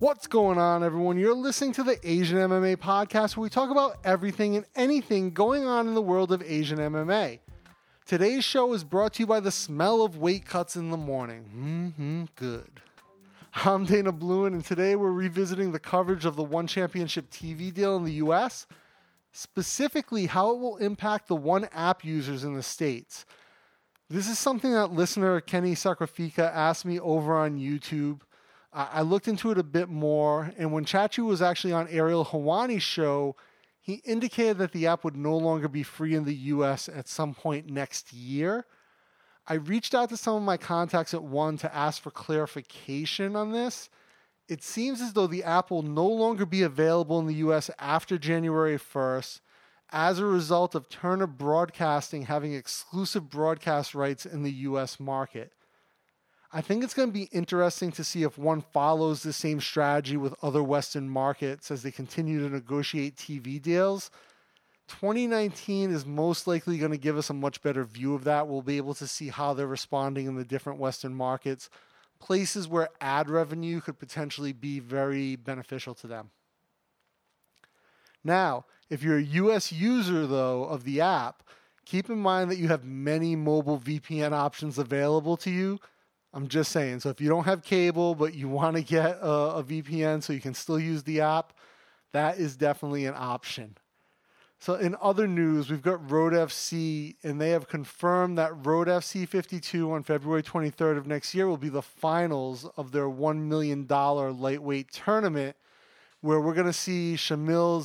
What's going on, everyone? You're listening to the Asian MMA podcast, where we talk about everything and anything going on in the world of Asian MMA. Today's show is brought to you by the smell of weight cuts in the morning. Good. I'm Dana Bluen, and today we're revisiting the coverage of the ONE Championship TV deal in the US, specifically how it will impact the ONE app users in the States. This is something that listener Kennedy Serafica asked me over on YouTube. I looked into it a bit more, and when Chatri was actually on Ariel Helwani's show, he indicated that the app would no longer be free in the US at some point next year. I reached out to some of my contacts at ONE to ask for clarification on this. It seems as though the app will no longer be available in the US after January 1st as a result of Turner Broadcasting having exclusive broadcast rights in the US market. I think it's going to be interesting to see if ONE follows the same strategy with other Western markets as they continue to negotiate TV deals. 2019 is most likely going to give us a much better view of that. We'll be able to see how they're responding in the different Western markets, places where ad revenue could potentially be very beneficial to them. Now, if you're a US user, though, of the app, keep in mind that you have many mobile VPN options available to you. I'm just saying, so if you don't have cable, but you want to get a VPN so you can still use the app, that is definitely an option. So in other news, we've got ROAD FC, and they have confirmed that ROAD FC 52 on February 23rd of next year will be the finals of their $1 million lightweight tournament, where we're going to see Shamil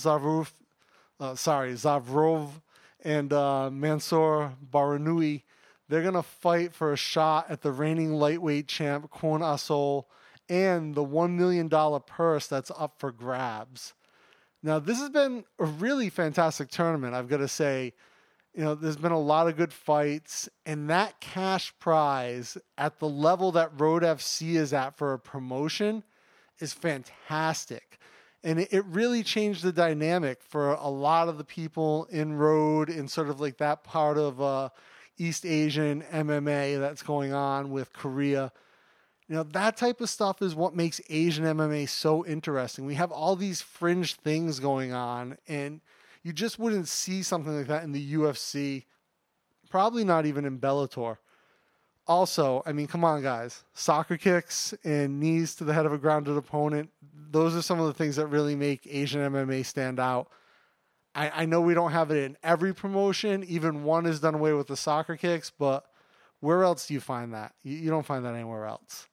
Zavrov and Mansour Barnaoui. They're going to fight for a shot at the reigning lightweight champ, Kwon A-Sol, and the $1 million purse that's up for grabs. Now, this has been a really fantastic tournament, I've got to say. You know, there's been a lot of good fights, and that cash prize at the level that Road FC is at for a promotion is fantastic. And it really changed the dynamic for a lot of the people in Road and sort of like that part of East Asian MMA that's going on with Korea. You know, that type of stuff is what makes Asian MMA so interesting. We have all these fringe things going on, and you just wouldn't see something like that in the UFC, probably not even in Bellator. Also, I mean, come on, guys. Soccer kicks and knees to the head of a grounded opponent, those are some of the things that really make Asian MMA stand out. I know we don't have it in every promotion. Even ONE has done away with the soccer kicks, but where else do you find that? You don't find that anywhere else.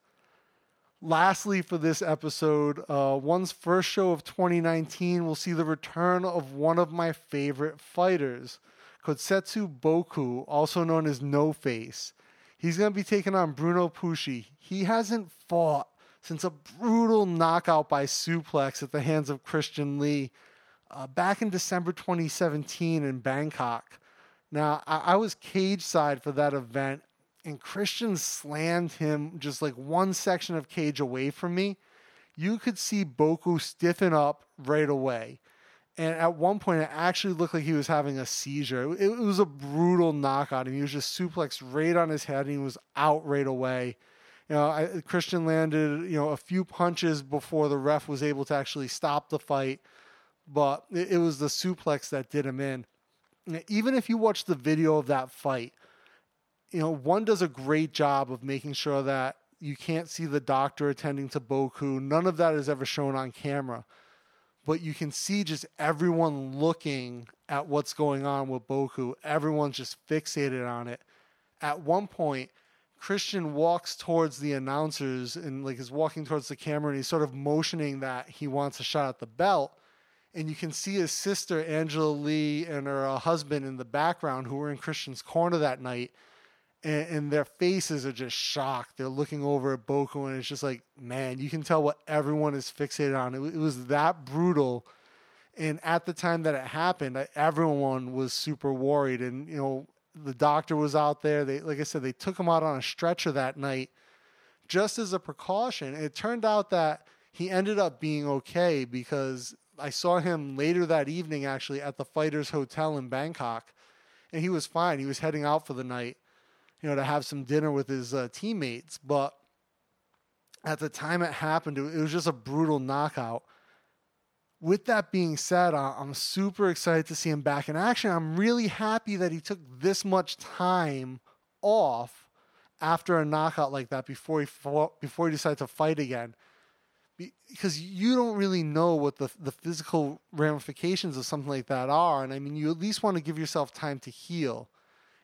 Lastly, for this episode, ONE's first show of 2019 will see the return of one of my favorite fighters, Kotetsu Boku, also known as No Face. He's going to be taking on Bruno Pucci. He hasn't fought since a brutal knockout by suplex at the hands of Christian Lee back in December 2017 in Bangkok. Now, I was cage side for that event, and Christian slammed him just like one section of cage away from me. You could see Boku stiffen up right away. And at one point, it actually looked like he was having a seizure. It was a brutal knockout, and he was just suplexed right on his head, and he was out right away. You know, Christian landed, you know, a few punches before the ref was able to actually stop the fight. But it was the suplex that did him in. Even if you watch the video of that fight, you know, ONE does a great job of making sure that you can't see the doctor attending to Boku. None of that is ever shown on camera. But you can see just everyone looking at what's going on with Boku. Everyone's just fixated on it. At one point, Christian walks towards the announcers and like is walking towards the camera, and he's sort of motioning that he wants a shot at the belt. And you can see his sister, Angela Lee, and her husband in the background, who were in Christian's corner that night. And their faces are just shocked. They're looking over at Boku, and it's just like, man, you can tell what everyone is fixated on. It was that brutal. And at the time that it happened, everyone was super worried. And, you know, the doctor was out there. They, like I said, they took him out on a stretcher that night just as a precaution. And it turned out that he ended up being okay, because I saw him later that evening, actually, at the Fighters Hotel in Bangkok, and he was fine. He was heading out for the night, you know, to have some dinner with his teammates. But at the time it happened, it was just a brutal knockout. With that being said, I'm super excited to see him back in action. I'm really happy that he took this much time off after a knockout like that before he decided to fight again. Because you don't really know what the physical ramifications of something like that are. And, I mean, you at least want to give yourself time to heal.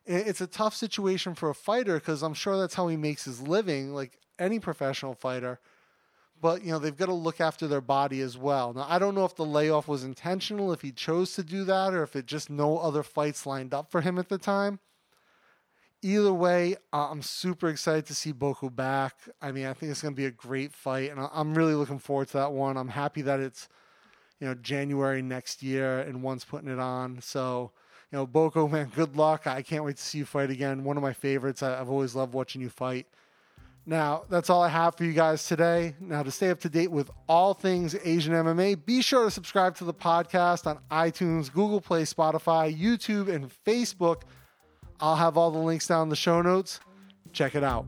It's a tough situation for a fighter because I'm sure that's how he makes his living, like any professional fighter. But, you know, they've got to look after their body as well. Now, I don't know if the layoff was intentional, if he chose to do that, or if it just no other fights lined up for him at the time. Either way, I'm super excited to see Boku back. I mean, I think it's going to be a great fight, and I'm really looking forward to that one. I'm happy that it's, you know, January next year and ONE's putting it on. So, you know, Boku, man, good luck. I can't wait to see you fight again. One of my favorites. I've always loved watching you fight. Now, that's all I have for you guys today. Now, to stay up to date with all things Asian MMA, be sure to subscribe to the podcast on iTunes, Google Play, Spotify, YouTube, and Facebook. I'll have all the links down in the show notes. Check it out.